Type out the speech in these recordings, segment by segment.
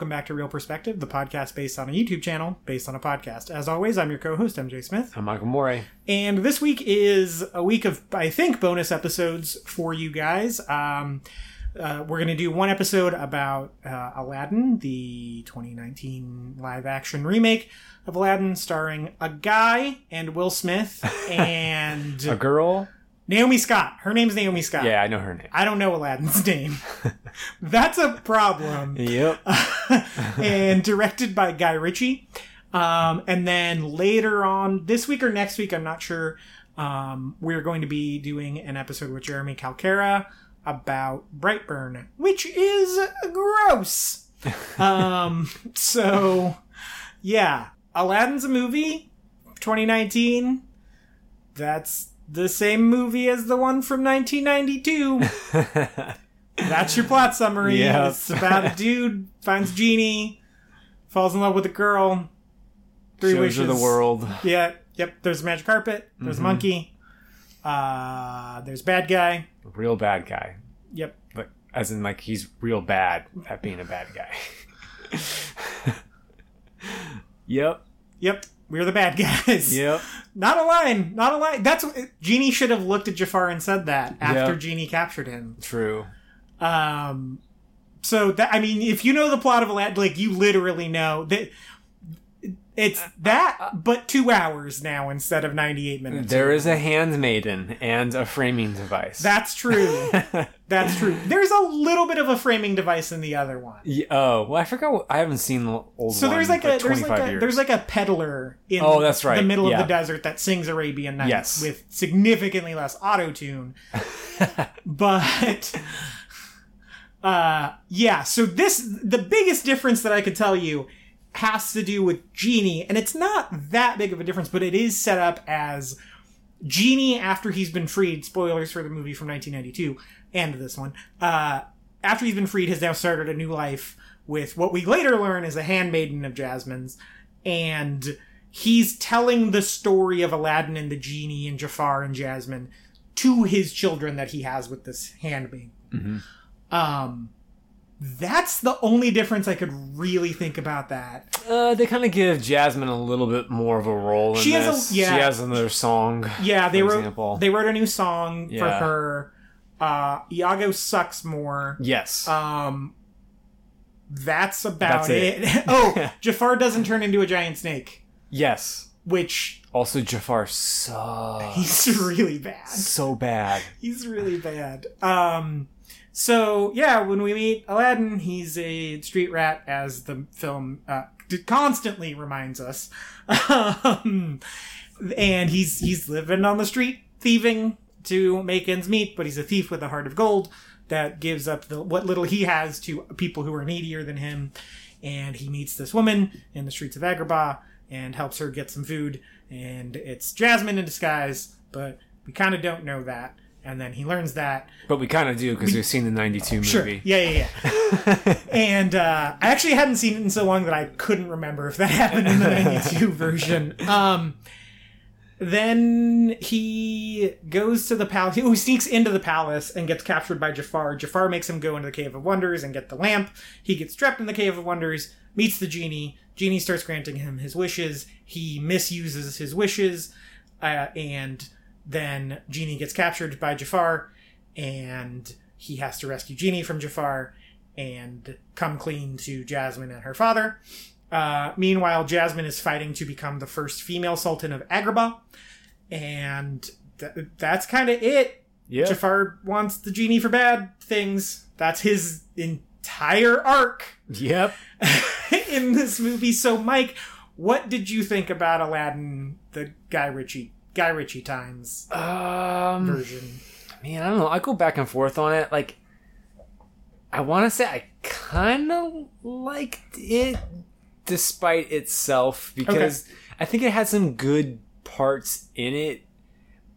welcome back to Real Perspective, the podcast based on a YouTube channel, based on a podcast. As always, I'm your co-host, MJ Smith. I'm Michael Morey. And this week is a week of, I think, bonus episodes for you guys. We're going to do one episode about Aladdin, the 2019 live-action remake of Aladdin, starring a guy and Will Smith and... a girl? Naomi Scott. Her name's Naomi Scott. Yeah, I know her name. I don't know Aladdin's name. That's a problem. Yep. And directed by Guy Ritchie. And then later on, this week or next week, I'm not sure, we're going to be doing an episode with Jeremy Calcara about Brightburn, which is gross. So, yeah. Aladdin's a movie, 2019. That's... the same movie as the one from 1992. That's your plot summary. Yep. It's about a dude finds Genie, falls in love with a girl, three shows wishes. Shows her the world. Yeah. Yep. There's a magic carpet. There's a monkey. There's bad guy. Real bad guy. Yep. But as in, like, he's real bad at being a bad guy. Yep. Yep. We're the bad guys. Yep. Not a line. That's what, Genie should have looked at Jafar and said that after Genie captured him. True. So that, I mean, if you know the plot of Aladdin, like, you literally know that it's that, but 2 hours now instead of 98 minutes. There is a handmaiden and a framing device. That's true. That's true. There's a little bit of a framing device in the other one. Yeah, oh, well, I forgot. I haven't seen the old one in like 25 years. There's like a peddler in the middle of the desert that sings Arabian Nights with significantly less auto-tune. But... so the biggest difference that I could tell you has to do with Genie, and it's not that big of a difference, but it is set up as Genie, after he's been freed, spoilers for the movie from 1992 and this one, after he's been freed, has now started a new life with what we later learn is a handmaiden of Jasmine's, and he's telling the story of Aladdin and the Genie and Jafar and Jasmine to his children that he has with this handmaiden. That's the only difference I could really think about that. They kind of give Jasmine a little bit more of a role in this. She has another song. Yeah, they wrote a new song for her. Iago sucks more. Yes. That's about it. Oh, Jafar doesn't turn into a giant snake. Yes. Which... also, Jafar sucks. He's really bad. So bad. He's really bad. So, yeah, when we meet Aladdin, he's a street rat, as the film constantly reminds us. And he's living on the street, thieving to make ends meet, but he's a thief with a heart of gold that gives up what little he has to people who are needier than him. And he meets this woman in the streets of Agrabah and helps her get some food. And it's Jasmine in disguise, but we kind of don't know that. And then he learns that. But we kind of do, because we've seen the 92 movie. Sure. Yeah. And I actually hadn't seen it in so long that I couldn't remember if that happened in the 92 version. Then he goes to the palace. He sneaks into the palace and gets captured by Jafar. Jafar makes him go into the Cave of Wonders and get the lamp. He gets trapped in the Cave of Wonders, meets the Genie. Genie starts granting him his wishes. He misuses his wishes, and... then Genie gets captured by Jafar, and he has to rescue Genie from Jafar and come clean to Jasmine and her father. Meanwhile, Jasmine is fighting to become the first female sultan of Agrabah, and that's kind of it. Yep. Jafar wants the Genie for bad things. That's his entire arc. Yep. In this movie. So, Mike, what did you think about Aladdin, the Guy Ritchie times version? Man, I don't know. I go back and forth on it. Like, I want to say I kind of liked it despite itself, because I think it had some good parts in it.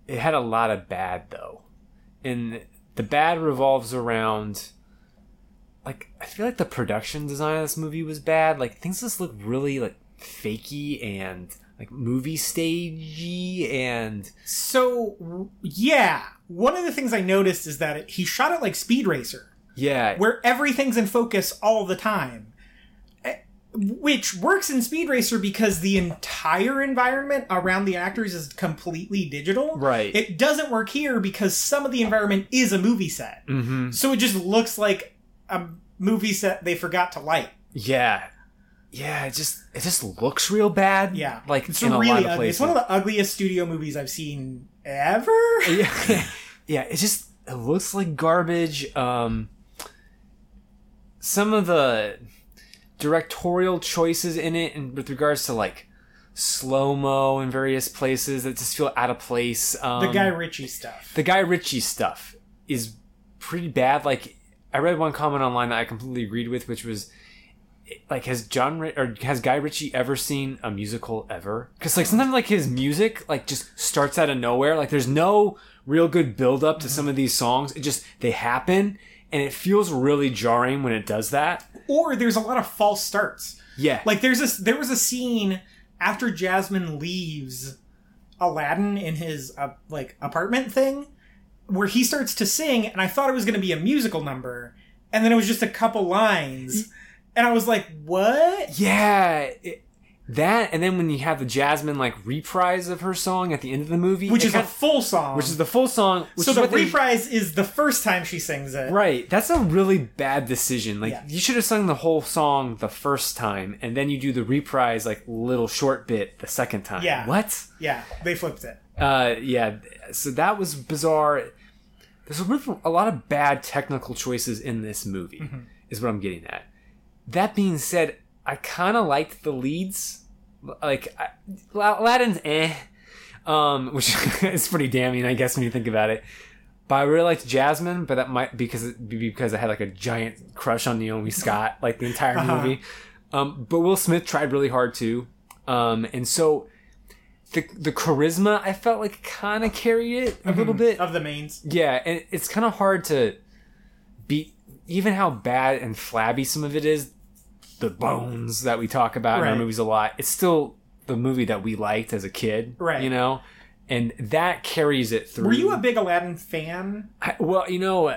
It had a lot of bad, though. And the bad revolves around, like, I feel like the production design of this movie was bad. Like, things just look really, like, fakey and... like movie stagey. And so one of the things I noticed is that he shot it like Speed Racer, where everything's in focus all the time, Which works in Speed Racer because the entire environment around the actors is completely digital. Right. It doesn't work here because some of the environment is a movie set. Mm-hmm. So it just looks like a movie set they forgot to light. Yeah. Yeah, it just looks real bad. Yeah. Like, it's in really a lot of ugly. Places. It's one of the ugliest studio movies I've seen ever. Yeah. Yeah, it looks like garbage. Some of the directorial choices in it, and with regards to like slow-mo in various places that just feel out of place. The Guy Ritchie stuff is pretty bad. Like, I read one comment online that I completely agreed with, which was like, has Guy Ritchie ever seen a musical ever? Because like sometimes like his music like just starts out of nowhere. Like there's no real good build up to some of these songs. It just, they happen. And it feels really jarring when it does that. Or there's a lot of false starts. Yeah. Like there was a scene after Jasmine leaves Aladdin in his apartment thing where he starts to sing, and I thought it was going to be a musical number, and then it was just a couple lines, and I was like, what? Yeah. That, and then when you have the Jasmine like reprise of her song at the end of the movie, which is the full song. So the reprise is the first time she sings it. Right, that's a really bad decision. Like, yeah. You should have sung the whole song the first time, and then you do the reprise like little short bit the second time. Yeah, what? Yeah, they flipped it. Yeah, so that was bizarre. There's a lot of bad technical choices in this movie. Mm-hmm. Is what I'm getting at. That being said, I kind of liked the leads. Like, Aladdin's which is pretty damning, I guess, when you think about it. But I really liked Jasmine, but that might because I had like a giant crush on Naomi Scott, like the entire movie. But Will Smith tried really hard too, and so the charisma I felt like kind of carried it a little bit of the mains. Yeah, and it's kind of hard to beat even how bad and flabby some of it is. The bones that we talk about in our movies a lot, it's still the movie that we liked as a kid, right? You know, and that carries it through. Were you a big Aladdin fan? Well, you know,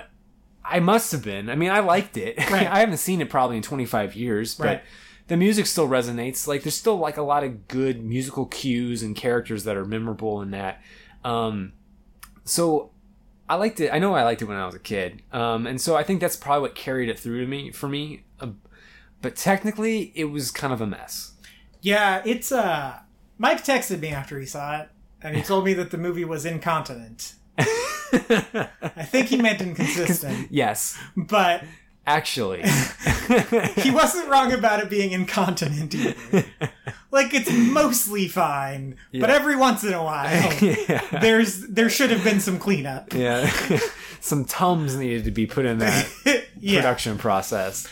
I must have been. I mean, I liked it. Right. I haven't seen it probably in 25 years, but the music still resonates. Like, there's still like a lot of good musical cues and characters that are memorable in that. So I liked it. I know I liked it when I was a kid, and so I think that's probably what carried it through to me. For me. But technically, it was kind of a mess. Yeah, it's... Mike texted me after he saw it, and he told me that the movie was incontinent. I think he meant inconsistent. Yes. But... Actually. He wasn't wrong about it being incontinent either. Like, it's mostly fine, but every once in a while, there should have been some cleanup. Yeah. Some Tums needed to be put in that production process.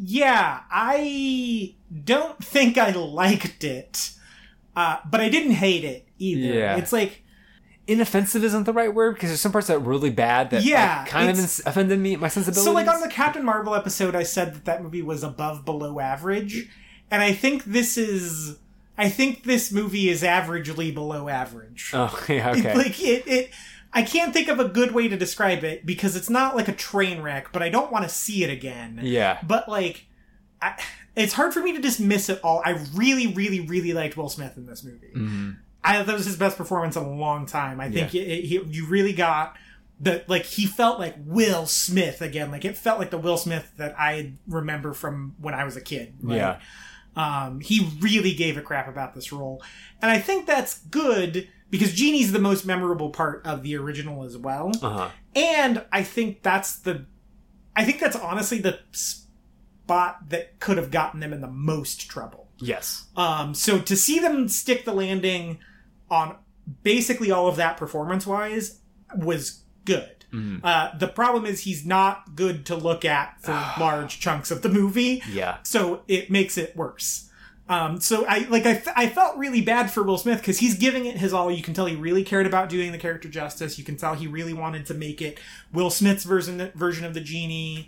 Yeah, I don't think I liked it, but I didn't hate it either. Yeah. It's like... Inoffensive isn't the right word, because there's some parts that are really bad that kind of offended me, my sensibilities. So, like, on the Captain Marvel episode, I said that movie was above below average, and I think this movie is averagely below average. Oh, yeah, okay. I can't think of a good way to describe it, because it's not like a train wreck, but I don't want to see it again. Yeah. But, like, it's hard for me to dismiss it all. I really, really, really liked Will Smith in this movie. Mm-hmm. That was his best performance in a long time. I think you really got the, like, he felt like Will Smith again. Like, it felt like the Will Smith that I remember from when I was a kid. Like, yeah. He really gave a crap about this role. And I think that's good because Genie's the most memorable part of the original as well. Uh-huh. And I think that's honestly the spot that could have gotten them in the most trouble. Yes. So to see them stick the landing on basically all of that performance-wise was good. Mm. The problem is he's not good to look at for large chunks of the movie. Yeah. So it makes it worse. So I felt really bad for Will Smith because he's giving it his all. You can tell he really cared about doing the character justice. You can tell he really wanted to make it Will Smith's version of the Genie.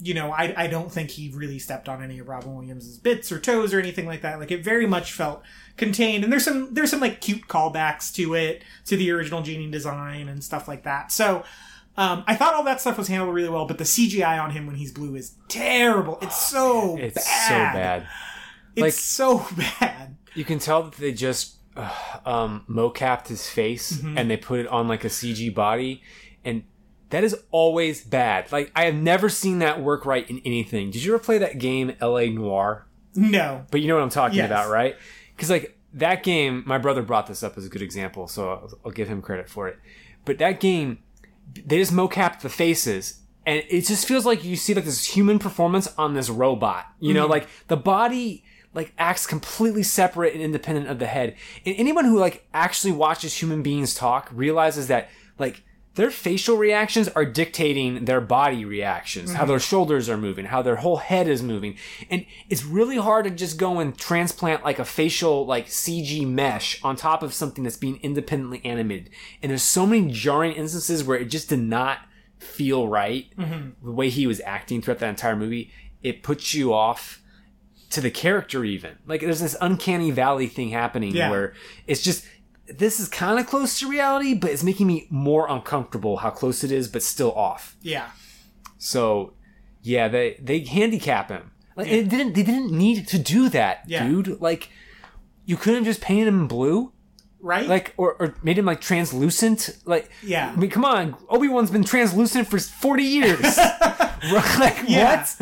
You know, I don't think he really stepped on any of Robin Williams' bits or toes or anything like that. Like, it very much felt contained. And there's some like cute callbacks to it, to the original Genie design and stuff like that. So I thought all that stuff was handled really well, but the CGI on him when he's blue is terrible. It's so bad. You can tell that they just mocapped his face and they put it on like a CG body, and that is always bad. Like, I have never seen that work right in anything. Did you ever play that game LA Noir? No. But you know what I'm talking about, right? Because like that game, my brother brought this up as a good example, so I'll give him credit for it. But that game, they just mocapped the faces, and it just feels like you see like this human performance on this robot. You know, like the body like acts completely separate and independent of the head. And anyone who like actually watches human beings talk realizes that like their facial reactions are dictating their body reactions, how their shoulders are moving, how their whole head is moving. And it's really hard to just go and transplant like a facial, like CG mesh on top of something that's being independently animated. And there's so many jarring instances where it just did not feel right. The way he was acting throughout that entire movie, it puts you off to the character even. Like there's this uncanny valley thing happening where it's just... This is kind of close to reality, but it's making me more uncomfortable how close it is, but still off. Yeah. So, yeah, they handicap him. Like they didn't need to do that, dude. Like, you couldn't have just painted him blue, right? Like, or made him like translucent. Like, I mean, come on, Obi-Wan's been translucent for 40 years. Like, what?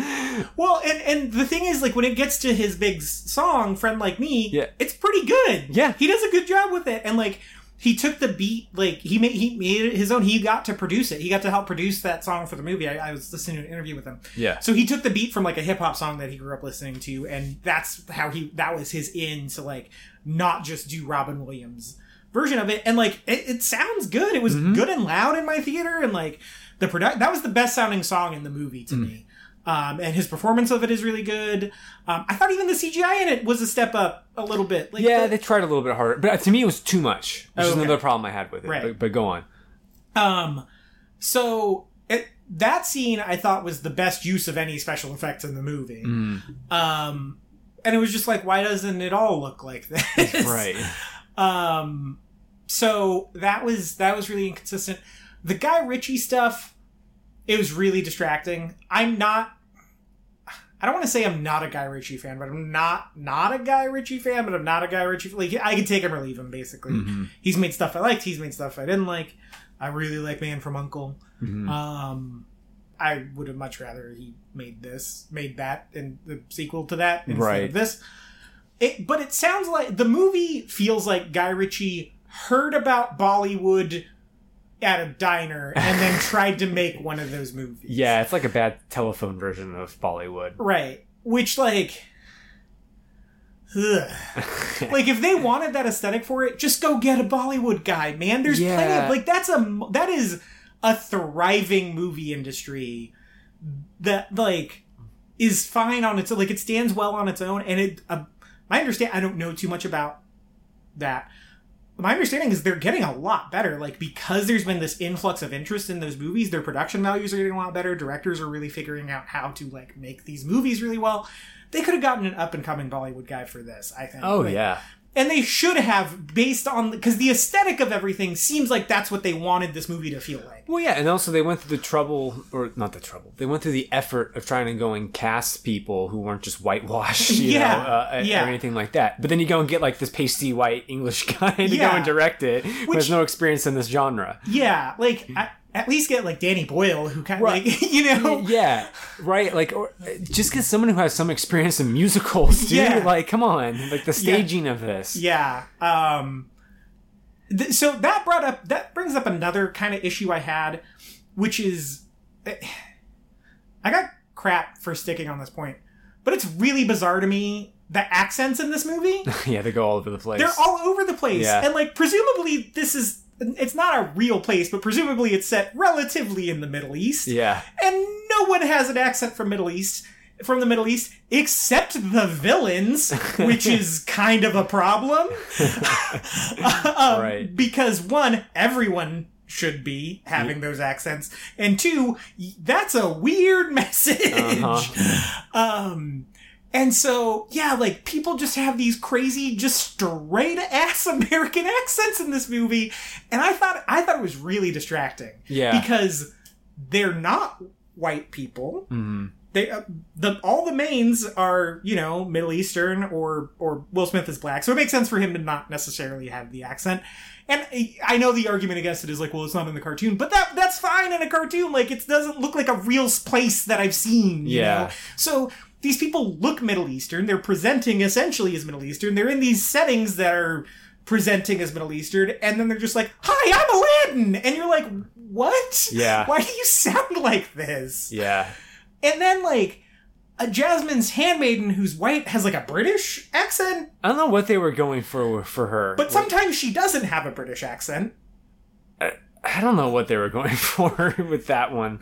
Well, and the thing is, like, when it gets to his big song, Friend Like Me, it's pretty good. Yeah. He does a good job with it. And, like, he took the beat, like, he made it his own. He got to produce it. He got to help produce that song for the movie. I was listening to an interview with him. Yeah. So he took the beat from, like, a hip-hop song that he grew up listening to, and that's how that was his in to, like, not just do Robin Williams' version of it. And, like, it sounds good. It was good and loud in my theater, and, like... That was the best sounding song in the movie to me. And his performance of it is really good. I thought even the CGI in it was a step up a little bit. Like, they tried a little bit harder. But to me, it was too much. Which is another problem I had with it. Right. But go on. That scene, I thought, was the best use of any special effects in the movie. And it was just like, why doesn't it all look like this? Right. So that was really inconsistent. The Guy Ritchie stuff, it was really distracting. I don't want to say I'm not a Guy Ritchie fan, but I'm not a Guy Ritchie fan, but I'm not a Guy Ritchie fan. Like, I can take him or leave him, basically. He's made stuff I liked. He's made stuff I didn't like. I really like Man from U.N.C.L.E. I would have much rather he made that and the sequel to that instead of this. But it sounds like... The movie feels like Guy Ritchie heard about Bollywood... at a diner and then tried to make one of those movies. Yeah, it's like a bad telephone version of Bollywood. Right. Which, like... Ugh. Like, if they wanted that aesthetic for it, just go get a Bollywood guy, man. There's plenty of... Like, that is a thriving movie industry that, like, is fine on its own. Like, it stands well on its own. And my understanding... I don't know too much about that. My understanding is they're getting a lot better. Like, because there's been this influx of interest in those movies, their production values are getting a lot better. Directors are really figuring out how to, like, make these movies really well. They could have gotten an up-and-coming Bollywood guy for this, I think. Oh, like, yeah. And they should have, based on... Because the aesthetic of everything seems like that's what they wanted this movie to feel like. Well, yeah, and also they went through the trouble... Or, not the trouble. They went through the effort of trying to go and cast people who weren't just whitewashed, or anything like that. But then you go and get, like, this pasty white English guy to go and direct it, who has no experience in this genre. Yeah, like... At least get, like, Danny Boyle, who kind of, like, you know... Yeah, right. Like, or just get someone who has some experience in musicals, dude. Yeah. Like, come on. Like, the staging of this. Yeah. So that brings up another kind of issue I had, which is... I got crap for sticking on this point, but it's really bizarre to me... The accents in this movie... Yeah, they go all over the place. They're all over the place. Yeah. And, like, presumably this is... It's not a real place, but presumably it's set relatively in the Middle East. Yeah. And no one has an accent from the Middle East, except the villains, which is kind of a problem. Right. Because, one, everyone should be having those accents. And two, that's a weird message. And so, yeah, like, people just have these crazy, just straight-ass American accents in this movie. And I thought it was really distracting. Yeah. Because they're not white people. Mm-hmm. They all the mains are, you know, Middle Eastern, or Will Smith is black, so it makes sense for him to not necessarily have the accent. And I know the argument against it is like, well, it's not in the cartoon, but that's fine in a cartoon. Like, it doesn't look like a real place that I've seen, you know? So these people look Middle Eastern. They're presenting essentially as Middle Eastern. They're in these settings that are presenting as Middle Eastern, and then they're just like, hi, I'm Aladdin! And you're like, what? Yeah. Why do you sound like this? Yeah. And then, like, Jasmine's handmaiden, who's white, has, like, a British accent. I don't know what they were going for her. But sometimes she doesn't have a British accent. I don't know what they were going for with that one.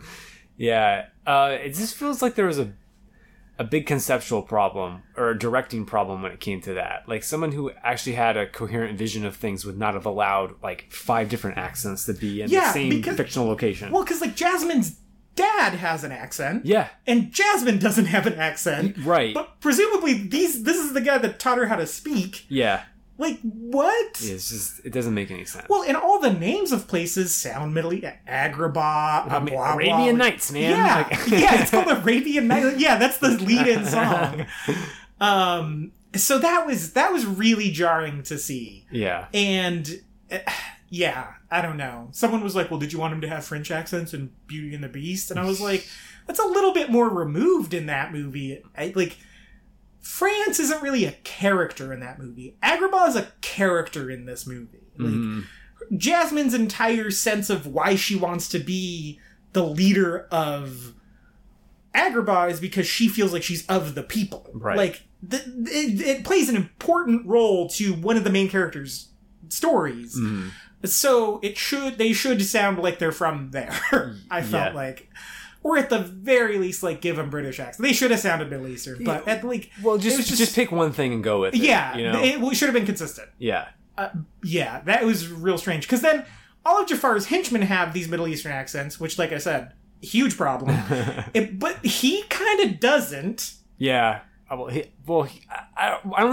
Yeah. It just feels like there was a big conceptual problem, or a directing problem, when it came to that. Like, someone who actually had a coherent vision of things would not have allowed, like, 5 different accents to be in the same fictional location. Well, because, like, Jasmine's dad has an accent. Yeah. And Jasmine doesn't have an accent. Right. But presumably this is the guy that taught her how to speak. Yeah. Like, what? Yeah, it's just, it doesn't make any sense. Well, and all the names of places sound Middle East. Agrabah, blah, Arabian Nights, man. Yeah. Like, yeah, it's called Arabian Nights. Like, yeah, that's the lead-in song. So that was really jarring to see. Yeah. And yeah, I don't know. Someone was like, well, did you want him to have French accents in Beauty and the Beast? And I was like, that's a little bit more removed in that movie. France isn't really a character in that movie. Agrabah is a character in this movie. Like, mm-hmm. Jasmine's entire sense of why she wants to be the leader of Agrabah is because she feels like she's of the people. Right. Like, it plays an important role to one of the main characters' stories. Mm-hmm. So they should sound like they're from there. I felt like, or at the very least, like, give them British accent. They should have sounded Middle Eastern, but just pick one thing and go with it. Yeah, you know? It should have been consistent. Yeah, that was real strange, because then all of Jafar's henchmen have these Middle Eastern accents, which, like I said, huge problem. But he kind of doesn't. Yeah. I don't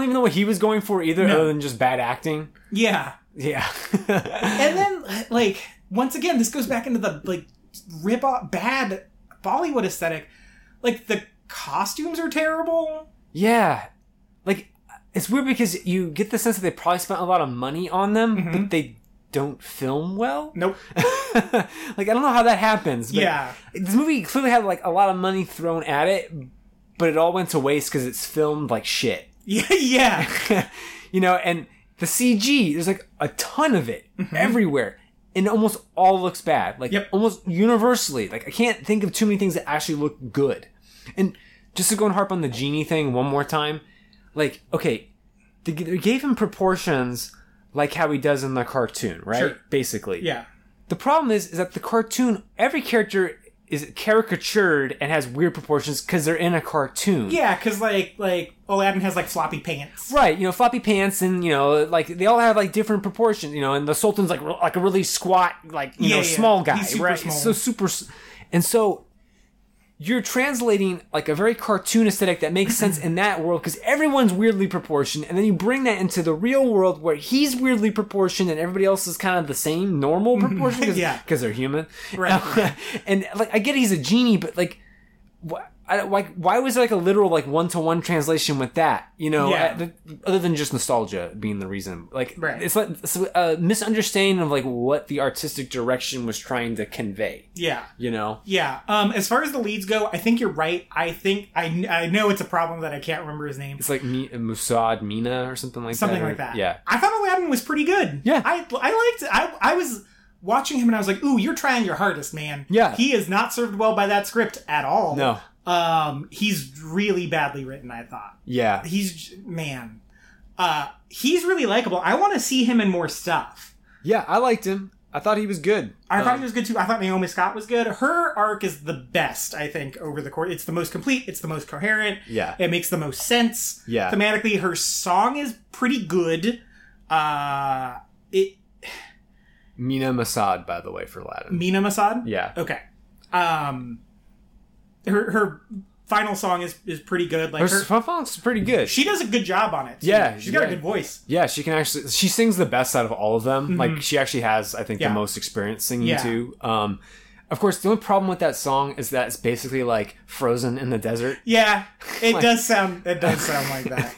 even know what he was going for either, other than just bad acting. Yeah. Yeah. And then, like, once again, this goes back into the, like, rip-off, bad Bollywood aesthetic. Like, the costumes are terrible. Yeah. Like, it's weird because you get the sense that they probably spent a lot of money on them, mm-hmm. but they don't film well. Nope. Like, I don't know how that happens. But yeah. This movie clearly had, like, a lot of money thrown at it, but it all went to waste because it's filmed like shit. Yeah. You know, and the CG, there's like a ton of it mm-hmm. everywhere, and almost all looks bad. Like, almost universally. Like, I can't think of too many things that actually look good. And just to go and harp on the Genie thing one more time, like, okay, they gave him proportions like how he does in the cartoon, right? Sure. Basically. Yeah. The problem is that the cartoon, every character is caricatured and has weird proportions because they're in a cartoon. Yeah, because, like Aladdin has, like, floppy pants. Right, you know, floppy pants, and, you know, like, they all have, like, different proportions, you know, and the Sultan's, like, a really squat, like, you know, small guy, right? Small. He's so super... And so you're translating, like, a very cartoon aesthetic that makes sense in that world because everyone's weirdly proportioned, and then you bring that into the real world where he's weirdly proportioned and everybody else is kind of the same normal proportion because they're human. Right. And, like, I get he's a genie, but, like, why was there, like, a literal, like, one-to-one translation with that, you know, other than just nostalgia being the reason? Like, it's like a misunderstanding of, like, what the artistic direction was trying to convey. Yeah. You know? Yeah. As far as the leads go, I think you're right. I think, I know it's a problem that I can't remember his name. It's like Massoud, Mena, or something like that. Yeah. I thought Aladdin was pretty good. Yeah. I liked it. I was watching him and I was like, ooh, you're trying your hardest, man. Yeah. He is not served well by that script at all. No. He's really badly written, I thought. Yeah. He's really likable. I want to see him in more stuff. Yeah, I liked him. I thought he was good. I thought he was good too. I thought Naomi Scott was good. Her arc is the best, I think, over the course. It's the most complete. It's the most coherent. Yeah. It makes the most sense. Yeah. Thematically, her song is pretty good. Mena Massoud, by the way, for Aladdin. Mena Massoud? Yeah. Okay. Her final song is pretty good. Like, her final song's pretty good. She does a good job on it. Too. Yeah. She's got a good voice. Yeah, she can actually... She sings the best out of all of them. Mm-hmm. Like, she actually has, I think, the most experience singing, too. Of course, the only problem with that song is that it's basically like Frozen in the desert. Yeah, it does sound like that.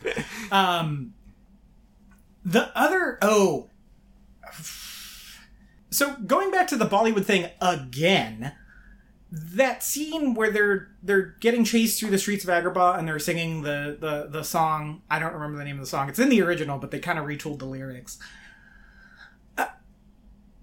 So going back to the Bollywood thing again, that scene where they're getting chased through the streets of Agrabah and they're singing the song. I don't remember the name of the song. It's in the original, but they kind of retooled the lyrics.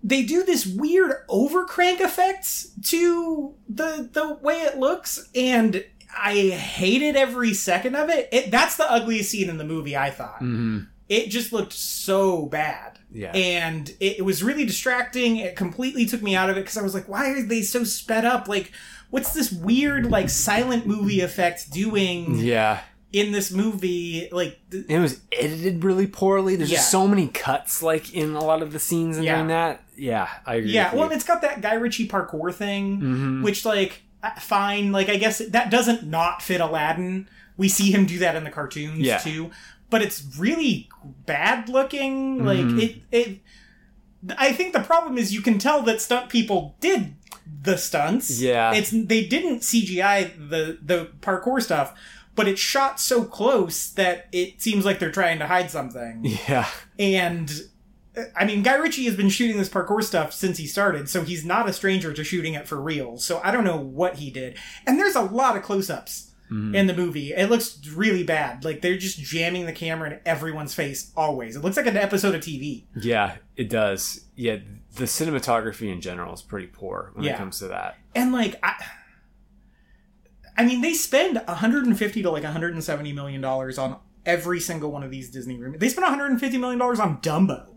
They do this weird overcrank effects to the way it looks, and I hated every second of it. That's the ugliest scene in the movie, I thought. Mm-hmm. It just looked so bad. Yeah. And it was really distracting. It completely took me out of it because I was like, why are they so sped up? Like, what's this weird, like, silent movie effect doing? Yeah. In this movie, like... It was edited really poorly. There's just so many cuts, like, in a lot of the scenes and doing that. Yeah, I agree. Yeah, well, it's got that Guy Ritchie parkour thing, mm-hmm. which, like, fine. Like, I guess that doesn't not fit Aladdin. We see him do that in the cartoons, too. But it's really bad looking. Mm-hmm. Like, I think the problem is you can tell that stunt people did the stunts. Yeah. They didn't CGI the parkour stuff. But it's shot so close that it seems like they're trying to hide something. Yeah. And, I mean, Guy Ritchie has been shooting this parkour stuff since he started, so he's not a stranger to shooting it for real. So I don't know what he did. And there's a lot of close-ups in the movie. It looks really bad. Like, they're just jamming the camera in everyone's face always. It looks like an episode of TV. Yeah, it does. Yeah, the cinematography in general is pretty poor when it comes to that. And, like... I mean, they spend $150 to like $170 million on every single one of these Disney remakes. They spend $150 million on Dumbo.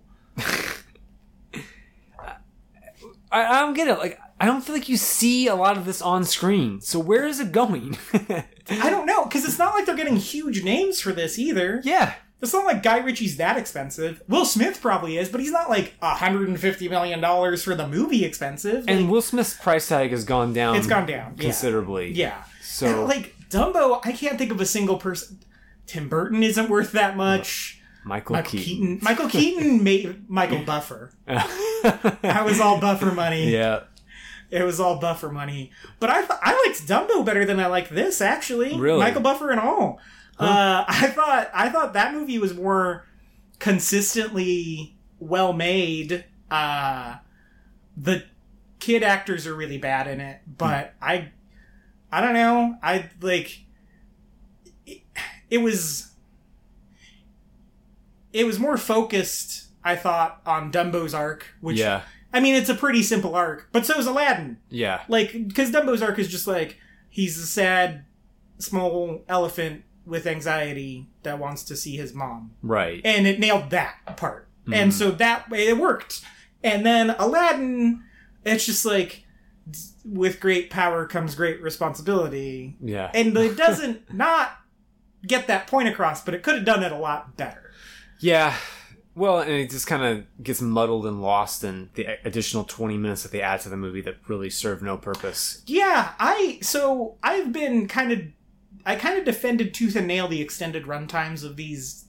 I don't get it. Like, I don't feel like you see a lot of this on screen. So where is it going? I don't know, because it's not like they're getting huge names for this either. Yeah. It's not like Guy Ritchie's that expensive. Will Smith probably is, but he's not like $150 million for the movie expensive. Like, and Will Smith's price tag has gone down. It's gone down. Considerably. Yeah. So, and like, Dumbo, I can't think of a single person. Tim Burton isn't worth that much. Michael Keaton. Michael Keaton made Michael Buffer. That was all Buffer money. Yeah. It was all Buffer money. But I liked Dumbo better than I liked this, actually. Really? Michael Buffer and all. Huh? I thought that movie was more consistently well made. The kid actors are really bad in it, but I don't know. I like it was more focused, I thought, on Dumbo's arc, which I mean, it's a pretty simple arc, but so is Aladdin. Yeah. Like, because Dumbo's arc is just like he's a sad small elephant with anxiety that wants to see his mom. Right. And it nailed that part. Mm. And so that way it worked. And then Aladdin, it's just like, with great power comes great responsibility. Yeah. And it doesn't not get that point across, but it could have done it a lot better. Yeah. Well, and it just kind of gets muddled and lost in the additional 20 minutes that they add to the movie that really serve no purpose. Yeah. I kind of defended tooth and nail the extended runtimes of these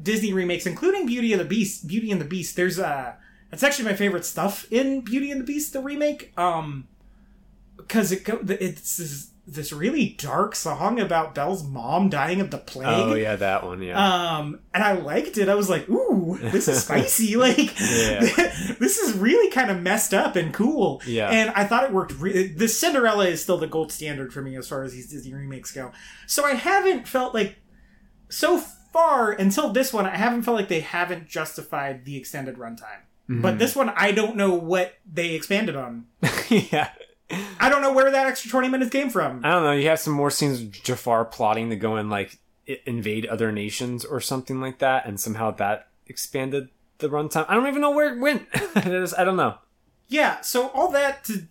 Disney remakes, including Beauty and the Beast. That's actually my favorite stuff in Beauty and the Beast, the remake, because it's this really dark song about Belle's mom dying of the plague. Oh yeah, that one. Yeah. And I liked it. I was like, ooh, this is spicy. Like, this is really kind of messed up and cool. Yeah. And I thought it worked. The Cinderella is still the gold standard for me as far as these Disney remakes go. So I haven't felt like so far until this one, I haven't felt like they haven't justified the extended runtime. Mm-hmm. But this one, I don't know what they expanded on. Yeah. I don't know where that extra 20 minutes came from. I don't know. You have some more scenes of Jafar plotting to go and, like, invade other nations or something like that, and somehow that expanded the runtime. I don't even know where it went. I don't know. Yeah, so all that to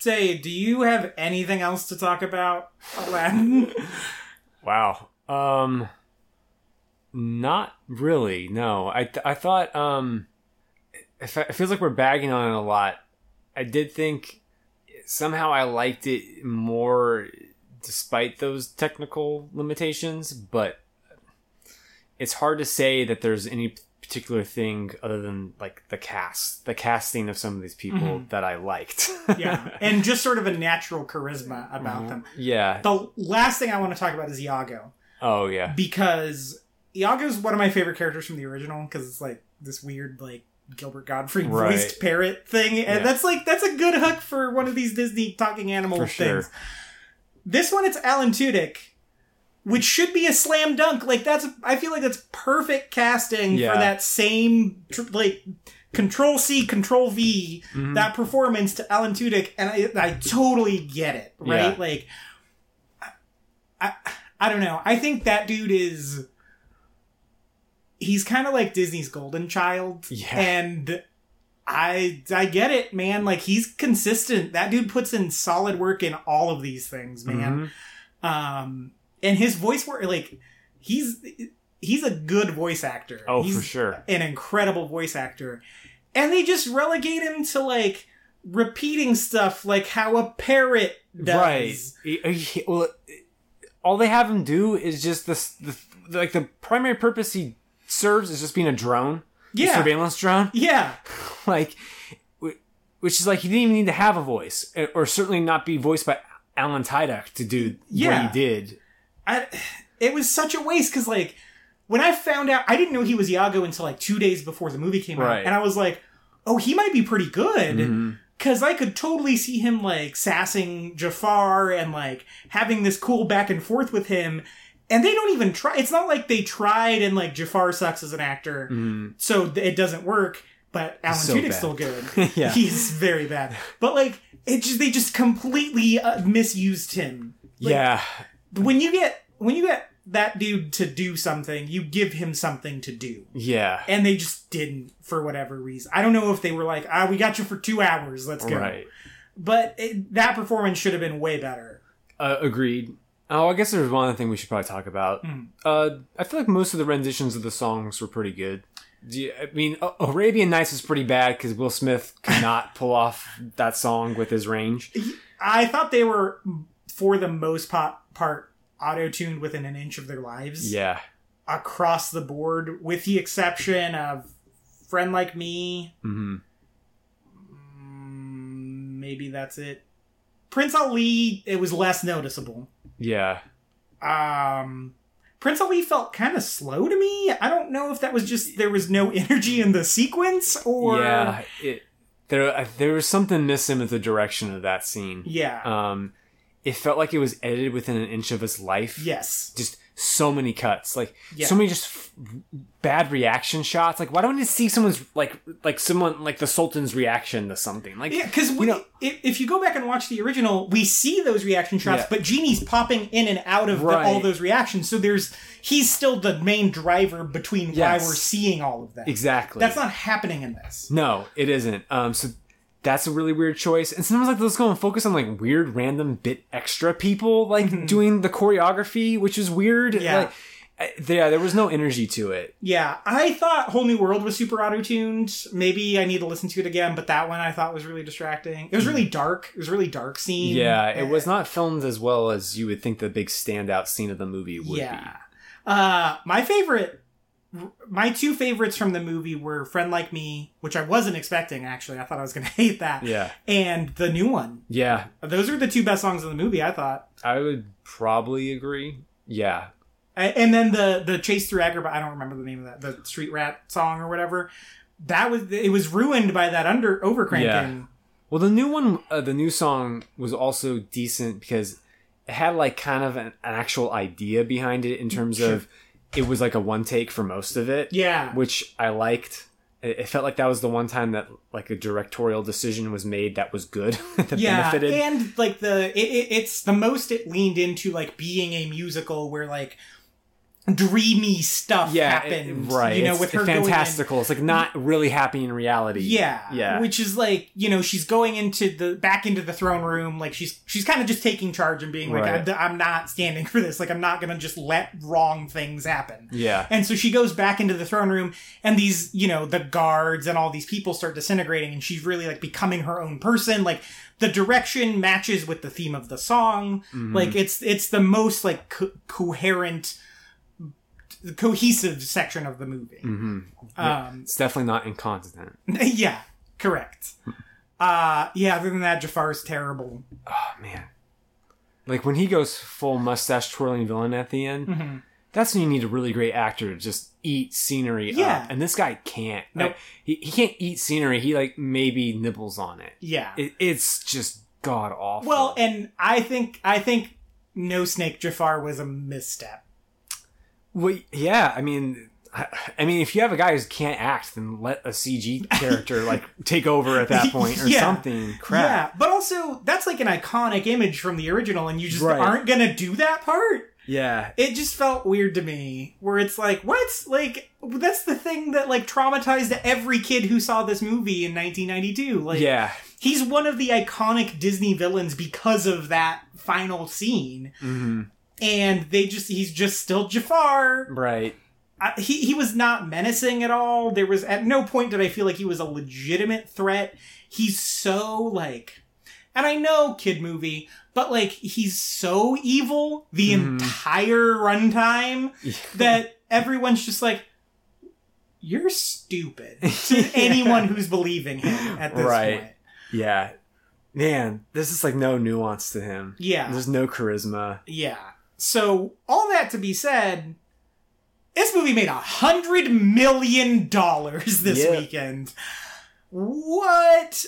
say, do you have anything else to talk about, Aladdin? Wow. Not really, no. I thought, it feels like we're bagging on it a lot. I did think... Somehow I liked it more despite those technical limitations, but it's hard to say that there's any particular thing other than like the casting of some of these people that I liked. Yeah. And just sort of a natural charisma about them. Yeah. The last thing I want to talk about is Iago. Oh yeah. Because Iago's one of my favorite characters from the original, because it's like this weird, like Gilbert Godfrey voiced parrot thing. And that's a good hook for one of these Disney talking animal for things. Sure. This one, it's Alan Tudyk, which should be a slam dunk. Like I feel like that's perfect casting for that same like Control C, Control V, that performance to Alan Tudyk, and I totally get it, right? Yeah. Like I don't know. I think that dude is. He's kind of like Disney's golden child. Yeah. And I get it, man. Like, he's consistent. That dude puts in solid work in all of these things, man. And his voice work, like, he's a good voice actor. Oh, he's for sure. An incredible voice actor. And they just relegate him to, like, repeating stuff like how a parrot does. Right. Well, all they have him do is just like, the primary purpose he serves is just being a drone. Yeah. A surveillance drone. Yeah. Like, which is like, he didn't even need to have a voice, or certainly not be voiced by Alan Tudyk to do what he did. It was such a waste, because like, when I found out, I didn't know he was Iago until like 2 days before the movie came out. And I was like, oh, he might be pretty good. Because I could totally see him like sassing Jafar and like having this cool back and forth with him. And they don't even try. It's not like they tried and, like, Jafar sucks as an actor. So it doesn't work. But Alan Tudyk's still good. Yeah. He's very bad. But, like, they just completely misused him. Like, yeah. When you get that dude to do something, you give him something to do. Yeah. And they just didn't, for whatever reason. I don't know if they were like, we got you for 2 hours. Let's go. Right. But that performance should have been way better. Agreed. Oh, I guess there's one other thing we should probably talk about. I feel like most of the renditions of the songs were pretty good. I mean, Arabian Nights is pretty bad because Will Smith could not pull off that song with his range. I thought they were, for the most part, auto-tuned within an inch of their lives. Yeah. Across the board, with the exception of Friend Like Me. Maybe that's it. Prince Ali, it was less noticeable. Yeah. Prince Ali felt kind of slow to me. I don't know if that was just there was no energy in the sequence, or there was something missing with the direction of that scene. Yeah. It felt like it was edited within an inch of his life. Yes. Just so many cuts, like so many just bad reaction shots. Like, why don't we see someone's like the Sultan's reaction to something? Like, yeah, because if you go back and watch the original, we see those reaction shots, but Genie's popping in and out of all those reactions. So he's still the main driver between why we're seeing all of that. Exactly, that's not happening in this. No, it isn't. So. That's a really weird choice. And sometimes like let's go and focus on like weird random bit extra people like doing the choreography, which is weird. Yeah. Like, there was no energy to it. Yeah. I thought Whole New World was super auto-tuned. Maybe I need to listen to it again, but that one I thought was really distracting. It was really dark. It was a really dark scene. Yeah. It was not filmed as well as you would think the big standout scene of the movie would be. My two favorites from the movie were Friend Like Me, which I wasn't expecting, actually. I thought I was going to hate that. Yeah. And the new one. Yeah. Those are the two best songs in the movie, I thought. I would probably agree. Yeah. And then the Chase Through Agrabah, I don't remember the name of that, the street rap song or whatever. It was ruined by that overcranking. Yeah. Well, the new one, the new song was also decent because it had like kind of an actual idea behind it in terms of... It was like a one take for most of it. Yeah. Which I liked. It felt like that was the one time that like a directorial decision was made that was good. That benefited. And like it's the most it leaned into like being a musical where like dreamy stuff happened. Right. You know, with her fantastical. It's like not really happy in reality. Yeah. Yeah. Which is like, you know, she's going back into the throne room. Like she's kind of just taking charge and being like, I'm not standing for this. Like, I'm not going to just let wrong things happen. Yeah. And so she goes back into the throne room and these, you know, the guards and all these people start disintegrating and she's really like becoming her own person. Like the direction matches with the theme of the song. Like it's the most like coherent cohesive section of the movie. Mm-hmm. It's definitely not inconstant. Yeah, correct. Yeah, other than that, Jafar's terrible. Oh, man. Like, when he goes full mustache-twirling villain at the end, mm-hmm. that's when you need a really great actor to just eat scenery up. And this guy can't. Nope. Like, he can't eat scenery. He, like, maybe nibbles on it. Yeah. It's just god-awful. Well, and I think No Snake Jafar was a misstep. Well, yeah, I mean, if you have a guy who can't act, then let a CG character like take over at that point or something. Crap. Yeah, but also that's like an iconic image from the original, and you just aren't gonna do that part. Yeah, it just felt weird to me. Where it's like, what's like that's the thing that like traumatized every kid who saw this movie in 1992. Like, yeah, he's one of the iconic Disney villains because of that final scene, mm-hmm. and he's just still Jafar, right? He was not menacing at all. There was at no point did I feel like he was a legitimate threat. He's so like, and I know kid movie, but like he's so evil the entire runtime that everyone's just like, you're stupid to anyone who's believing him at this point. Yeah, man, this is like no nuance to him. Yeah, there's no charisma. Yeah. So all that to be said. This movie made $100 million this weekend. What?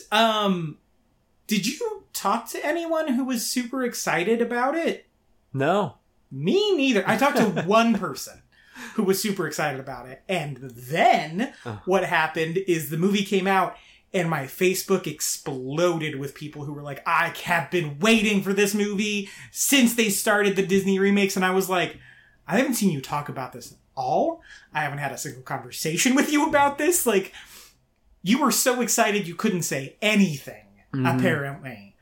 Did you talk to anyone who was super excited about it? No. Me neither. I talked to one person who was super excited about it. And then what happened is the movie came out and my Facebook exploded with people who were like, I have been waiting for this movie since they started the Disney remakes. And I was like, I haven't seen you talk about this at all. I haven't had a single conversation with you about this. Like, you were so excited you couldn't say anything, apparently.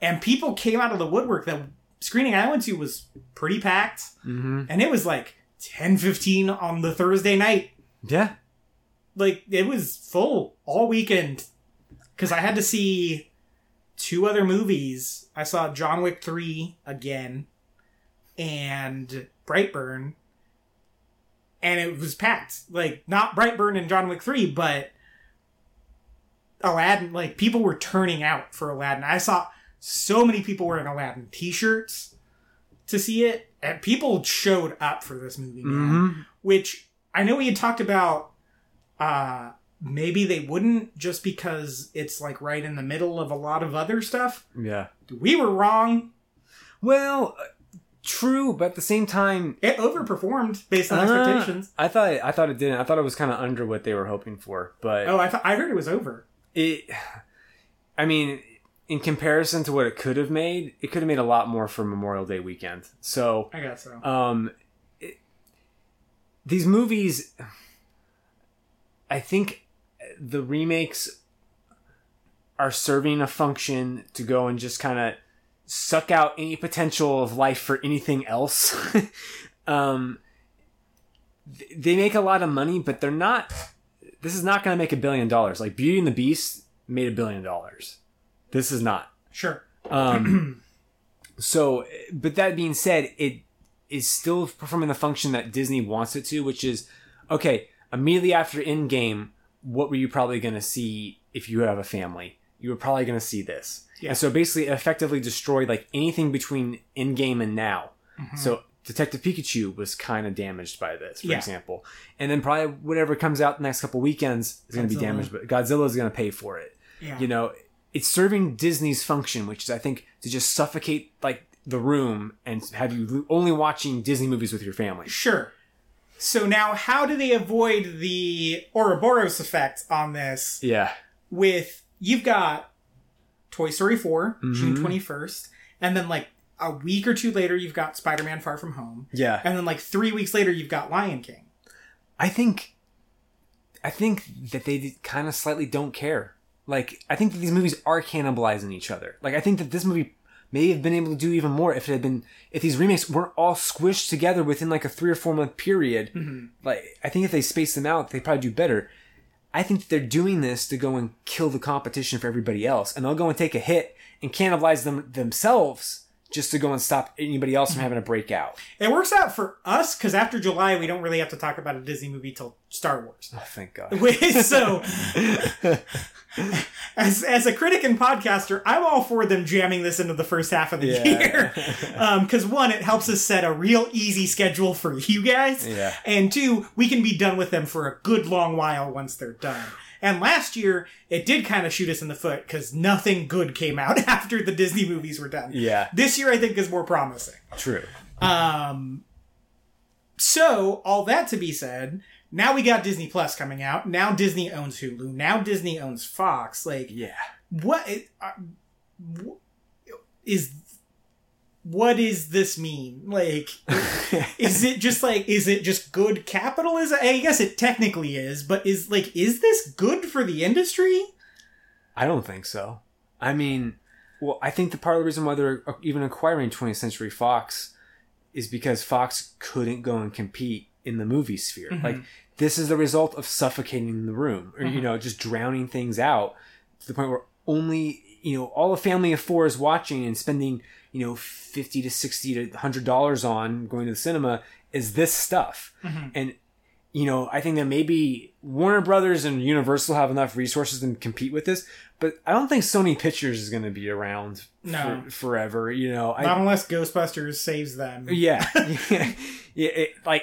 And people came out of the woodwork. The screening I went to was pretty packed. Mm-hmm. And it was like 10:15 on the Thursday night. Yeah. Like, it was full all weekend. Because I had to see two other movies. I saw John Wick 3 again. And Brightburn, and it was packed. Like, not Brightburn and John Wick 3, but Aladdin. Like, people were turning out for Aladdin. I saw so many people wearing Aladdin t-shirts to see it, and people showed up for this movie, man. Mm-hmm. Which I know we had talked about maybe they wouldn't just because it's like right in the middle of a lot of other stuff. Yeah, we were wrong. Well, true, but at the same time, it overperformed based on expectations. I thought it didn't. I thought it was kind of under what they were hoping for. But I heard it was over. I mean, in comparison to what it could have made a lot more for Memorial Day weekend. So I guess so. These movies, I think, the remakes are serving a function to go and just kind of suck out any potential of life for anything else. They make a lot of money, but they're not. This is not going to make $1 billion. Like Beauty and the Beast made $1 billion. This is not. Sure. So, but that being said, it is still performing the function that Disney wants it to, which is okay. Immediately after Endgame, what were you probably going to see if you have a family? You were probably going to see this. Yeah. And so basically it effectively destroyed like anything between Endgame and now. Mm-hmm. So Detective Pikachu was kind of damaged by this, for example. And then probably whatever comes out the next couple weekends is going to be damaged, but Godzilla is going to pay for it. Yeah. You know, it's serving Disney's function, which is I think to just suffocate like the room and have you only watching Disney movies with your family. Sure. So now how do they avoid the Ouroboros effect on this? Yeah. With, you've got Toy Story 4, June 21st. And then like a week or two later, you've got Spider-Man Far From Home. Yeah. And then like 3 weeks later, you've got Lion King. I think that they kind of slightly don't care. Like, I think that these movies are cannibalizing each other. Like, I think that this movie may have been able to do even more if these remakes weren't all squished together within like a 3 or 4 month period. Mm-hmm. Like, I think if they space them out, they probably do better. I think that they're doing this to go and kill the competition for everybody else. And they'll go and take a hit and cannibalize themselves just to go and stop anybody else from having a breakout. It works out for us because after July, we don't really have to talk about a Disney movie till Star Wars. Oh, thank God. So, as a critic and podcaster, I'm all for them jamming this into the first half of the year. Because one, it helps us set a real easy schedule for you guys. Yeah. And two, we can be done with them for a good long while once they're done. And last year, it did kind of shoot us in the foot because nothing good came out after the Disney movies were done. Yeah. This year, I think, is more promising. True. So, all that to be said, now we got Disney Plus coming out. Now Disney owns Hulu. Now Disney owns Fox. Like, yeah. What does this mean? Like, is it just good capitalism? I guess it technically is, but is this good for the industry? I don't think so. I mean, well, I think the part of the reason why they're even acquiring 20th Century Fox is because Fox couldn't go and compete in the movie sphere. Mm-hmm. Like, this is the result of suffocating the room, or, mm-hmm. Just drowning things out to the point where only, all a family of four is watching and spending, $50 to $60 to $100 on going to the cinema is this stuff. Mm-hmm. And, I think that maybe Warner Brothers and Universal have enough resources to compete with this, but I don't think Sony Pictures is going to be around forever, Not unless Ghostbusters saves them. Yeah.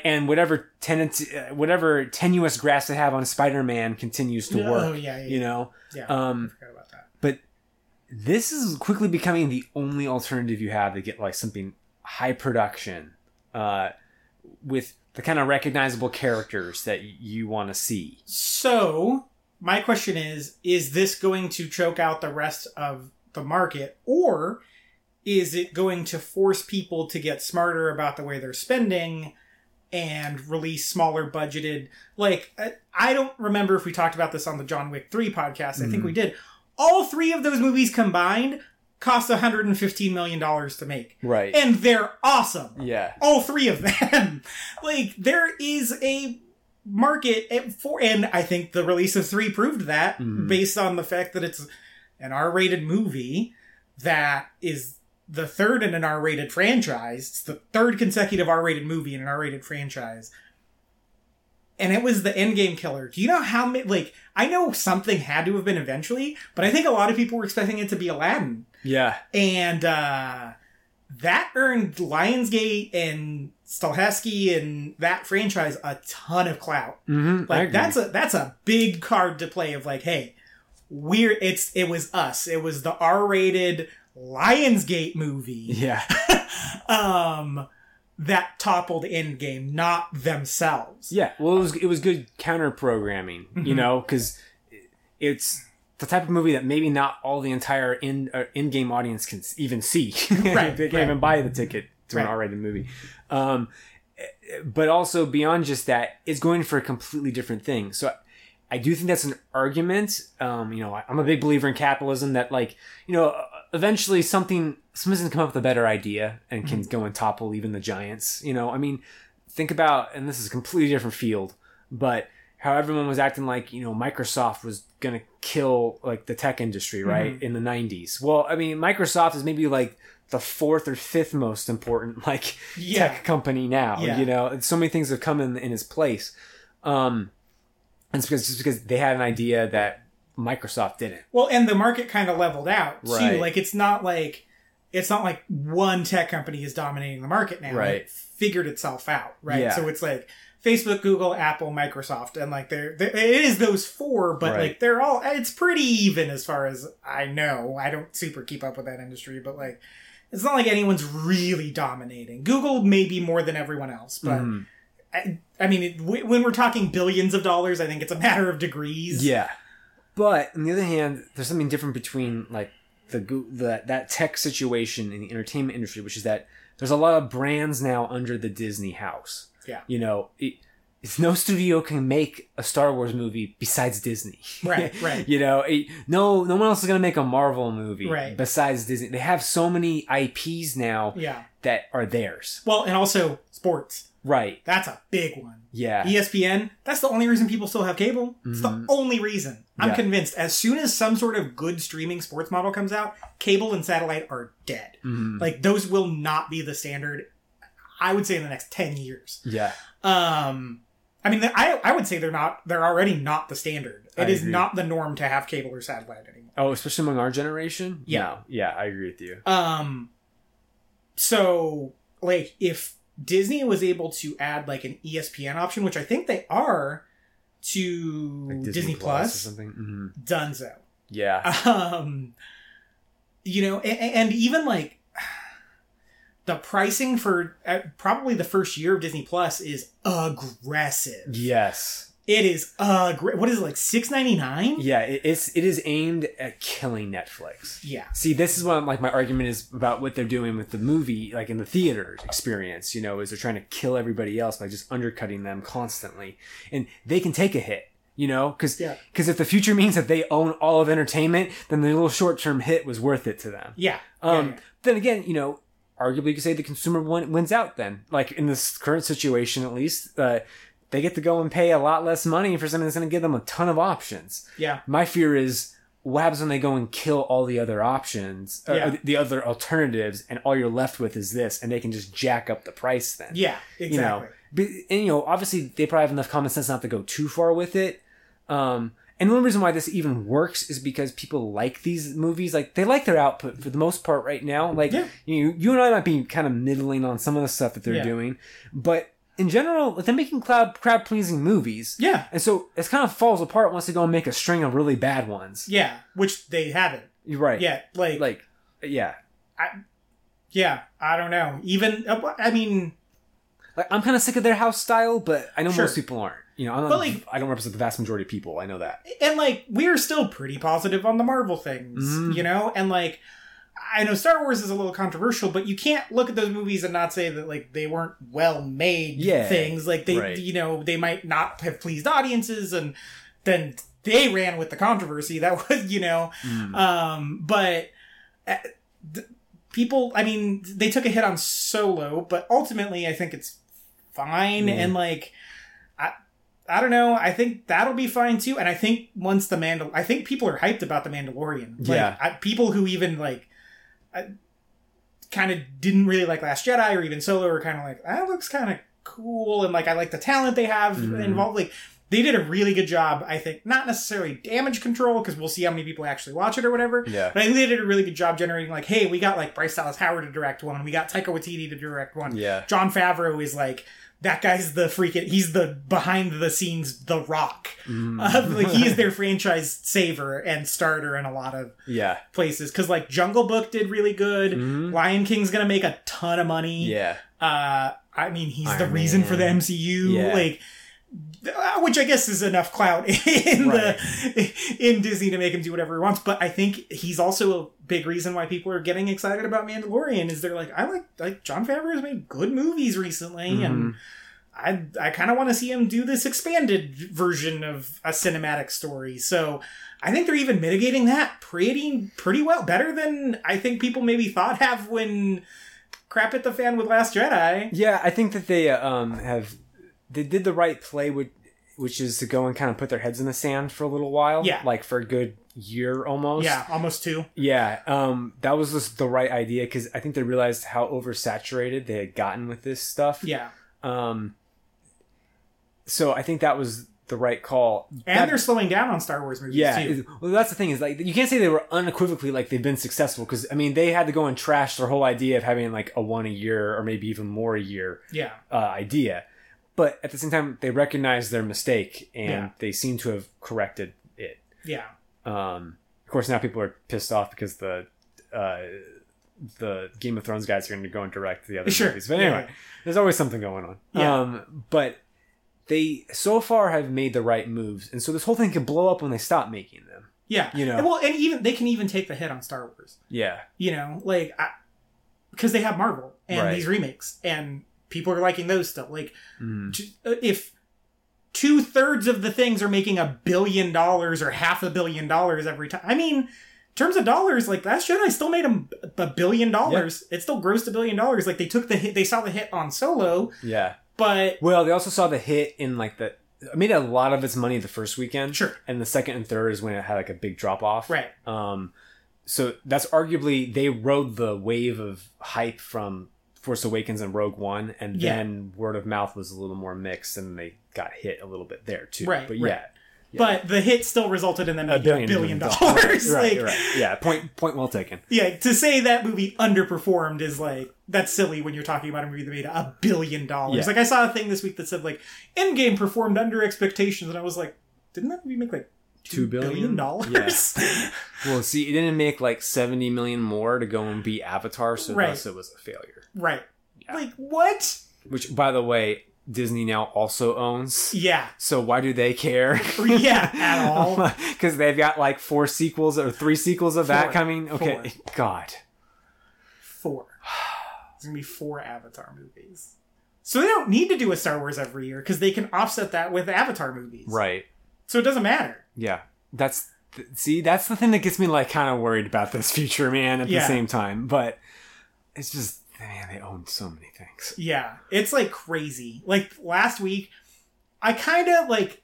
And whatever tenuous grasp they have on Spider-Man continues to work. Oh, yeah. Yeah, I forgot about that. But this is quickly becoming the only alternative you have to get something high production with the kind of recognizable characters that you want to see. So my question is this going to choke out the rest of the market, or is it going to force people to get smarter about the way they're spending and release smaller budgeted? I don't remember if we talked about this on the John Wick 3 podcast. I think we did. All three of those movies combined cost $115 million to make. Right. And they're awesome. Yeah. All three of them. There is a market for... And I think the release of 3 proved that, based on the fact that it's an R-rated movie that is the third in an R-rated franchise. It's the third consecutive R-rated movie in an R-rated franchise. And it was the Endgame killer. Do you know how many... I know something had to have been eventually, but I think a lot of people were expecting it to be Aladdin. Yeah. And that earned Lionsgate and Stahelski and that franchise a ton of clout. Mm-hmm, that's a big card to play of hey, it was us. It was the R-rated Lionsgate movie. Yeah. That toppled Endgame, not themselves. Yeah, well, it was good counter-programming, because it's the type of movie that maybe not all the entire Endgame audience can even see. Right. They can't even buy the ticket to an R-rated movie. But also, beyond just that, it's going for a completely different thing. So I do think that's an argument. I'm a big believer in capitalism that, eventually someone's going to come up with a better idea and can go and topple even the giants. Think about, and this is a completely different field, but how everyone was acting Microsoft was going to kill the tech industry, right? In the 90s. Well, Microsoft is maybe the fourth or fifth most important tech company now, And so many things have come in its place. And it's because they had an idea that Microsoft didn't. Well, and the market kind of leveled out too. Right. It's not like one tech company is dominating the market now. Right. It figured itself out. Right. Yeah. So it's Facebook, Google, Apple, Microsoft, and it is those four, but they're all, it's pretty even as far as I know. I don't super keep up with that industry, but it's not like anyone's really dominating. Google maybe more than everyone else, but when we're talking billions of dollars, I think it's a matter of degrees. Yeah. But on the other hand, there's something different between that tech situation in the entertainment industry, which is that there's a lot of brands now under the Disney house. Yeah. It's no studio can make a Star Wars movie besides Disney. Right, right. No one else is going to make a Marvel movie besides Disney. They have so many IPs now that are theirs. Well, and also sports. Right. That's a big one. Yeah. ESPN, that's the only reason people still have cable. It's the only reason. I'm convinced as soon as some sort of good streaming sports model comes out, cable and satellite are dead. Like, those will not be the standard, I would say, in the next 10 years. Yeah. I mean, I would say they're already not the standard. It is not the norm to have cable or satellite anymore. Oh, especially among our generation? Yeah. No. Yeah, I agree with you. So, like, if Disney was able to add, like, an ESPN option, which I think they are, to like Disney Plus or something. Dunzo. Yeah. You know, and even, like, the pricing for probably the first year of Disney Plus is aggressive. Yes. It is what is it, like $6.99? Yeah, it is aimed at killing Netflix. Yeah. See, this is what my argument is about what they're doing with the movie, like in the theater experience, you know, is they're trying to kill everybody else by just undercutting them constantly. And they can take a hit, you know, because if the future means that they own all of entertainment, then the little short-term hit was worth it to them. Yeah. Then again, you know, arguably you could say the consumer wins out then. Like in this current situation, at least, they get to go and pay a lot less money for something that's going to give them a ton of options. Yeah. My fear is what happens when they go and kill all the other options, the other alternatives, and all you're left with is this, and they can just jack up the price then. Yeah, exactly. You know, obviously they probably have enough common sense not to go too far with it. And the only reason why this even works is because people like these movies. Like, they like their output for the most part right now. Like, you and I might be kind of middling on some of the stuff that they're doing, but in general, they're making crowd-pleasing movies. Yeah. And so it kind of falls apart once they go and make a string of really bad ones. Yeah, which they haven't. Right. Yeah, like yeah. I don't know. Even, I mean, like, I'm kind of sick of their house style, but I know most people aren't. You know, I don't represent the vast majority of people. I know that. And, like, we're still pretty positive on the Marvel things, you know? And, like, I know Star Wars is a little controversial, but you can't look at those movies and not say that, like, they weren't well-made things. Like, they, you know, they might not have pleased audiences, and then they ran with the controversy. That was, you know. But people, I mean, they took a hit on Solo, but ultimately I think it's fine. And, like, I don't know. I think that'll be fine, too. And I think once I think people are hyped about the Mandalorian. Like, people who even, like, kind of didn't really like Last Jedi or even Solo are kind of like, that looks kind of cool, and like I like the talent they have involved. Like, they did a really good job, I think, not necessarily damage control, because we'll see how many people actually watch it or whatever, but I think they did a really good job generating, like, hey, we got like Bryce Dallas Howard to direct one, we got Taika Waititi to direct one, Jon Favreau is like, that guy's the freaking, he's the behind the scenes The Rock. Like, he is their franchise saver and starter in a lot of places. Because, like, Jungle Book did really good. Lion King's going to make a ton of money. Yeah. I mean, he's Iron the reason Man. For the MCU. Yeah. Like, which I guess is enough clout in Disney to make him do whatever he wants. But I think he's also a big reason why people are getting excited about Mandalorian is they're like, I like Jon Favreau has made good movies recently, and I kind of want to see him do this expanded version of a cinematic story. So I think they're even mitigating that pretty well, better than I think people maybe thought have when crap hit the fan with Last Jedi. Yeah, I think that they They did the right play, which is to go and kind of put their heads in the sand for a little while. Yeah. Like, for a good year almost. Yeah, almost two. Yeah. That was just the right idea, because I think they realized how oversaturated they had gotten with this stuff. Yeah. So I think that was the right call. And they're slowing down on Star Wars movies, too. Well, that's the thing, is, like, you can't say they were unequivocally, like, they've been successful, because, I mean, they had to go and trash their whole idea of having, like, a one a year or maybe even more a year idea. But at the same time, they recognize their mistake, and they seem to have corrected it. Yeah. Of course, now people are pissed off because the Game of Thrones guys are going to go and direct the other movies. But anyway, there's always something going on. Yeah. But they so far have made the right moves, and so this whole thing can blow up when they stop making them. Yeah. You know. Well, and even they can even take the hit on Star Wars. Yeah. You know, like, because they have Marvel and these remakes and. People are liking those still. Like, if 2/3 of the things are making $1 billion or $500 million every time, I mean, terms of dollars, like, Last Jedi still made them $1 billion. Yep. It still grossed $1 billion. Like, they took the hit, they saw the hit on Solo. Yeah. But... well, they also saw the hit in, like, the... it made a lot of its money the first weekend. Sure. And the second and third is when it had, like, a big drop-off. Right. So that's arguably... they rode the wave of hype from Force Awakens and Rogue One. And then word of mouth was a little more mixed. And they got hit a little bit there, too. Right. But yeah. But the hit still resulted in them making $1 billion. Right, like, right. Yeah, point well taken. Yeah, to say that movie underperformed is like, that's silly when you're talking about a movie that made $1 billion. Yeah. Like, I saw a thing this week that said, like, Endgame performed under expectations, and I was like, didn't that movie make like $2 billion? Yeah. Well, see, it didn't make like 70 million more to go and beat Avatar, so thus it was a failure. Right. Yeah. Like, what? Which, by the way, Disney now also owns. Yeah. So why do they care? Yeah, at all. Because they've got like three sequels of that coming. Okay. Four. God. Four. It's going to be 4 Avatar movies. So they don't need to do a Star Wars every year because they can offset that with Avatar movies. Right. So it doesn't matter. Yeah. That's the thing that gets me like kind of worried about this future, man, at the same time. But it's just... man, they own so many things. Yeah, it's like crazy. Like last week, I kind of like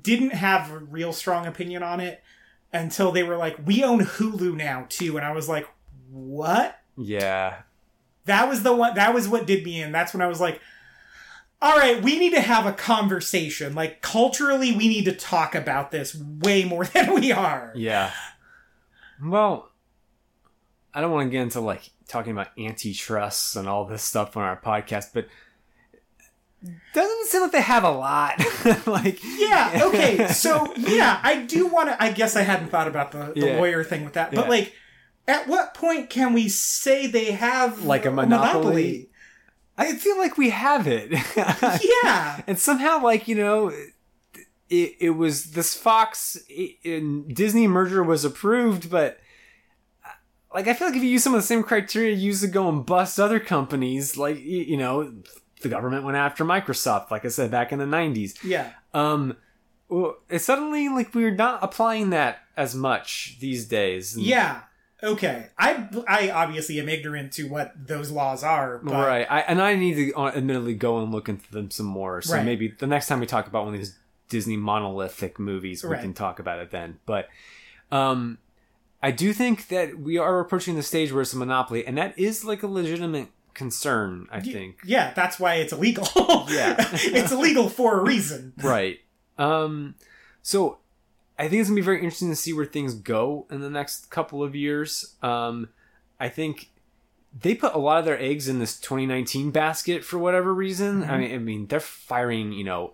didn't have a real strong opinion on it until they were like, we own Hulu now too. And I was like, what? Yeah. That was the one, that was what did me in. That's when I was like, all right, we need to have a conversation. Like culturally, we need to talk about this way more than we are. Yeah. Well, I don't want to get into like talking about antitrust and all this stuff on our podcast, but doesn't it seem like they have a lot? Like, yeah, okay. So yeah, I do want to, I guess I hadn't thought about the lawyer thing with that, but like, at what point can we say they have like a monopoly? I feel like we have it. Yeah. And somehow like, you know, it was this Fox and Disney merger was approved, but like, I feel like if you use some of the same criteria you used to go and bust other companies, like, you know, the government went after Microsoft, like I said, back in the 90s. Yeah. Well, it's suddenly, like, we're not applying that as much these days. Yeah. Okay. I obviously am ignorant to what those laws are. But... right. I need to admittedly go and look into them some more. So maybe the next time we talk about one of these Disney monolithic movies, we can talk about it then. But... I do think that we are approaching the stage where it's a monopoly, and that is like a legitimate concern, I think. Yeah, that's why it's illegal. Yeah. It's illegal for a reason. Right. So I think it's going to be very interesting to see where things go in the next couple of years. I think they put a lot of their eggs in this 2019 basket for whatever reason. Mm-hmm. I mean, they're firing, you know,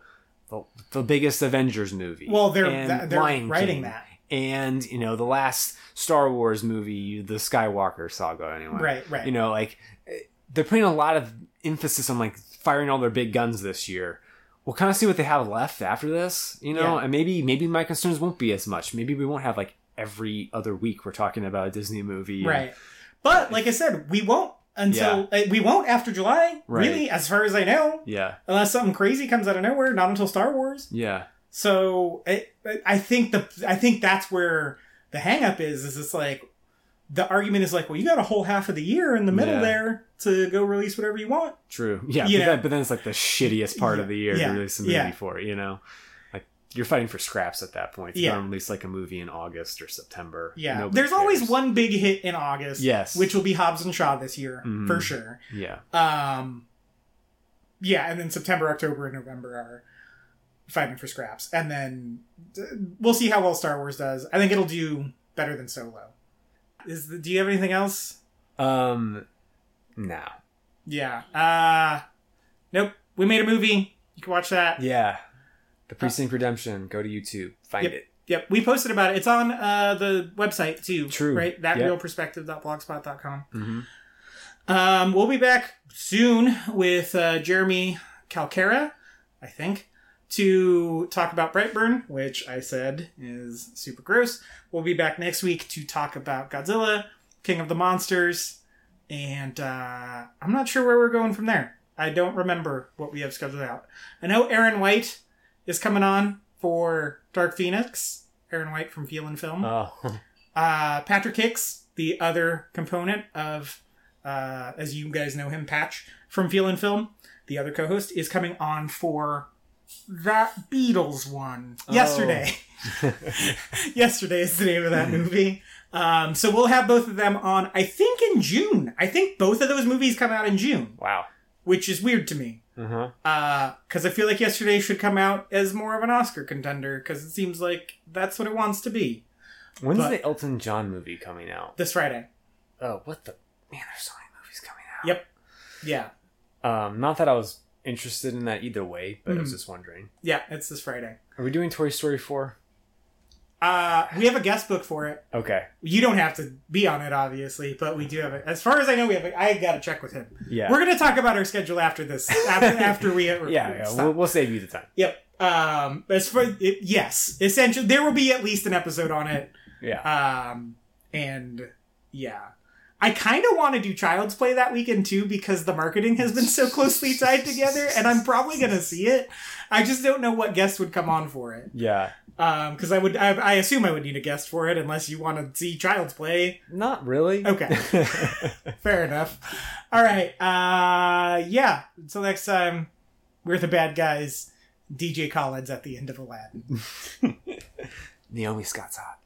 the biggest Avengers movie. Well, they're writing that. And, you know, the last Star Wars movie, the Skywalker saga, anyway. Right, right. You know, like, they're putting a lot of emphasis on, like, firing all their big guns this year. We'll kind of see what they have left after this, you know? Yeah. And maybe my concerns won't be as much. Maybe we won't have, like, every other week we're talking about a Disney movie. Right. But, like I said, we won't until... yeah. We won't after July, really, as far as I know. Yeah. Unless something crazy comes out of nowhere, not until Star Wars. Yeah. So I think that's where the hang up is it's like the argument is like, well, you got a whole half of the year in the middle there to go release whatever you want. True. Yeah. But then it's like the shittiest part of the year to release a movie for, you know, like you're fighting for scraps at that point. You don't release like a movie in August or September. Yeah. There's always one big hit in August. Yes. Which will be Hobbs and Shaw this year for sure. Yeah. Yeah. And then September, October and November are fighting for scraps, and then we'll see how well Star Wars does. I think it'll do better than Solo. Do you have anything else? No. Yeah. Nope. We made a movie. You can watch that. Yeah. The Precinct Redemption. Go to YouTube. Find it. Yep. We posted about it. It's on the website too. True. Right. Thatrealperspective.blogspot.com. Mm-hmm. We'll be back soon with Jeremy Calcara, I think, to talk about Brightburn, which I said is super gross. We'll be back next week to talk about Godzilla, King of the Monsters, and I'm not sure where we're going from there. I don't remember what we have scheduled out. I know Aaron White is coming on for Dark Phoenix. Aaron White from Feelin' Film. Oh. Patrick Hicks, the other component of, as you guys know him, Patch from Feelin' Film, the other co-host, is coming on for that Beatles one. Oh. Yesterday. Yesterday is the name of that movie. So we'll have both of them on, I think, in June. I think both of those movies come out in June. Wow. Which is weird to me. Because I feel like Yesterday should come out as more of an Oscar contender, because it seems like that's what it wants to be. When's the Elton John movie coming out? This Friday. Oh, what the... Man, there's so many movies coming out. Yep. Yeah. Not that I was interested in that either way, but I was just wondering. Yeah, it's this Friday. Are we doing Toy Story 4? We have a guest book for it. Okay. You don't have to be on it, obviously, but we do have it. As far as I know, we have it. I got to check with him. Yeah. We're going to talk about our schedule after this. After we have... Yeah. We'll save you the time. Yep. As for it, yes, essentially there will be at least an episode on it. Yeah. And yeah, I kind of want to do Child's Play that weekend too, because the marketing has been so closely tied together, and I'm probably going to see it. I just don't know what guest would come on for it. Yeah. Because I assume I would need a guest for it, unless you want to see Child's Play. Not really. Okay. Fair enough. All right. Yeah. Until next time, we're the bad guys. DJ Collins at the end of Aladdin. Naomi Scott's hot.